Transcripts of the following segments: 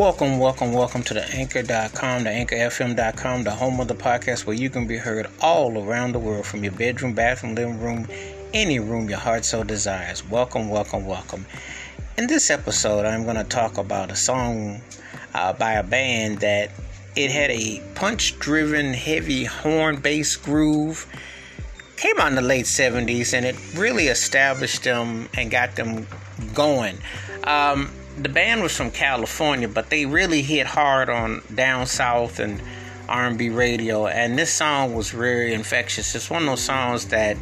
Welcome to TheAnchor.com, TheAnchorFM.com, the home of the podcast where you can be heard all around the world from your bedroom, bathroom, living room, any room your heart so desires. Welcome. In this episode, I'm going to talk about a song by a band that it had a punch-driven, heavy horn bass groove. Came out in the late 70s, and it really established them and got them going. The band was from California, but they really hit hard on down south and R&B radio. And this song was very infectious. It's one of those songs that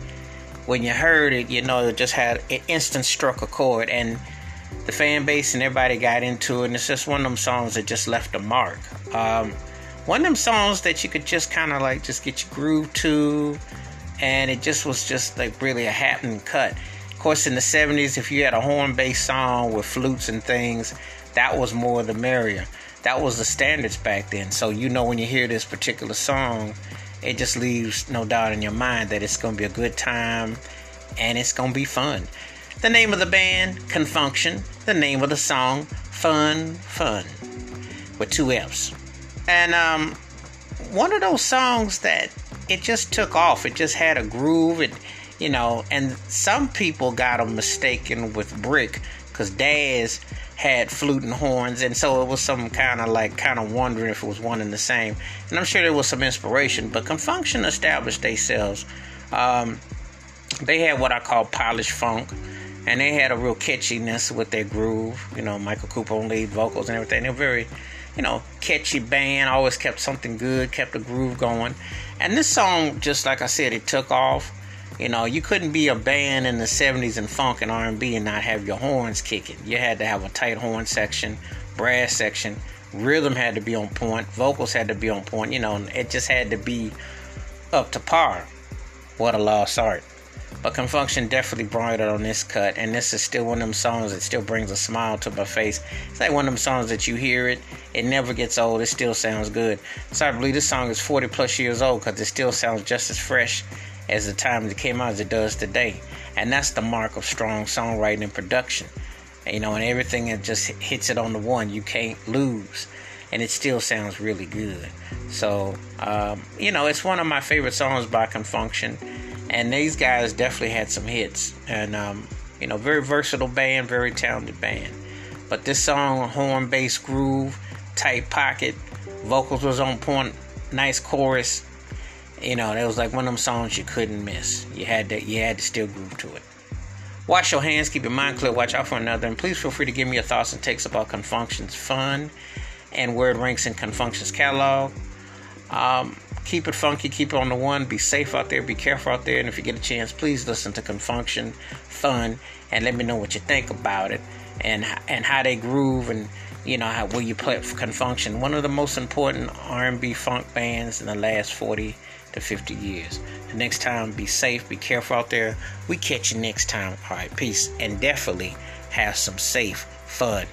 when you heard it, you know, it just had an instant struck a chord. And the fan base and everybody got into it. And it's just one of them songs that just left a mark. One of them songs that you could just kind of like just get your groove to. And it just was just like really a happening cut. Of course, in the 70s, if you had a horn-based song with flutes and things, that was more the merrier. That was the standards back then. So, you know, when you hear this particular song, it just leaves no doubt in your mind that it's going to be a good time and it's going to be fun. The name of the band, Con Funk Shun. The name of the song, Ffun, with two F's. And one of those songs that it just took off. It just had a groove. You know, and some people got them mistaken with Brick because Daz had flute and horns, and so it was some kind of wondering if it was one and the same. And I'm sure there was some inspiration, but Con Funk Shun established themselves. They had what I call polished funk, and they had a real catchiness with their groove. You know, Michael Cooper on lead vocals and everything. They were very, you know, catchy band, always kept something good, kept the groove going. And this song, just like I said, it took off. You know, you couldn't be a band in the 70s and funk and R&B and not have your horns kicking. You had to have a tight horn section, brass section, rhythm had to be on point, vocals had to be on point, you know, and it just had to be up to par. What a lost art. But Con Funk Shun definitely brought it on this cut, and this is still one of them songs that still brings a smile to my face. It's like one of them songs that you hear it, it never gets old, it still sounds good. So I believe this song is 40 plus years old because it still sounds just as fresh as the time it came out as it does today. And that's the mark of strong songwriting and production. You know, and everything that just hits it on the one, you can't lose. And it still sounds really good. So, you know, it's one of my favorite songs by Con Funk Shun. And these guys definitely had some hits. And, you know, very versatile band, very talented band. But this song, horn, bass, groove, tight pocket, vocals was on point, nice chorus. You know, it was like one of them songs you couldn't miss. You had to still groove to it. Wash your hands, keep your mind clear, watch out for another. And please feel free to give me your thoughts and takes about Con Funk Shun's Ffun and where it ranks in Con Funk Shun's catalog. Keep it funky, keep it on the one. Be safe out there, be careful out there. And if you get a chance, please listen to Con Funk Shun Ffun and let me know what you think about it and how they groove and, you know, how will you play for Con Funk Shun, one of the most important R&B funk bands in the last 40 to 50 years. The next time, be safe, be careful out there. We catch you next time. All right, peace. And definitely have some safe fun.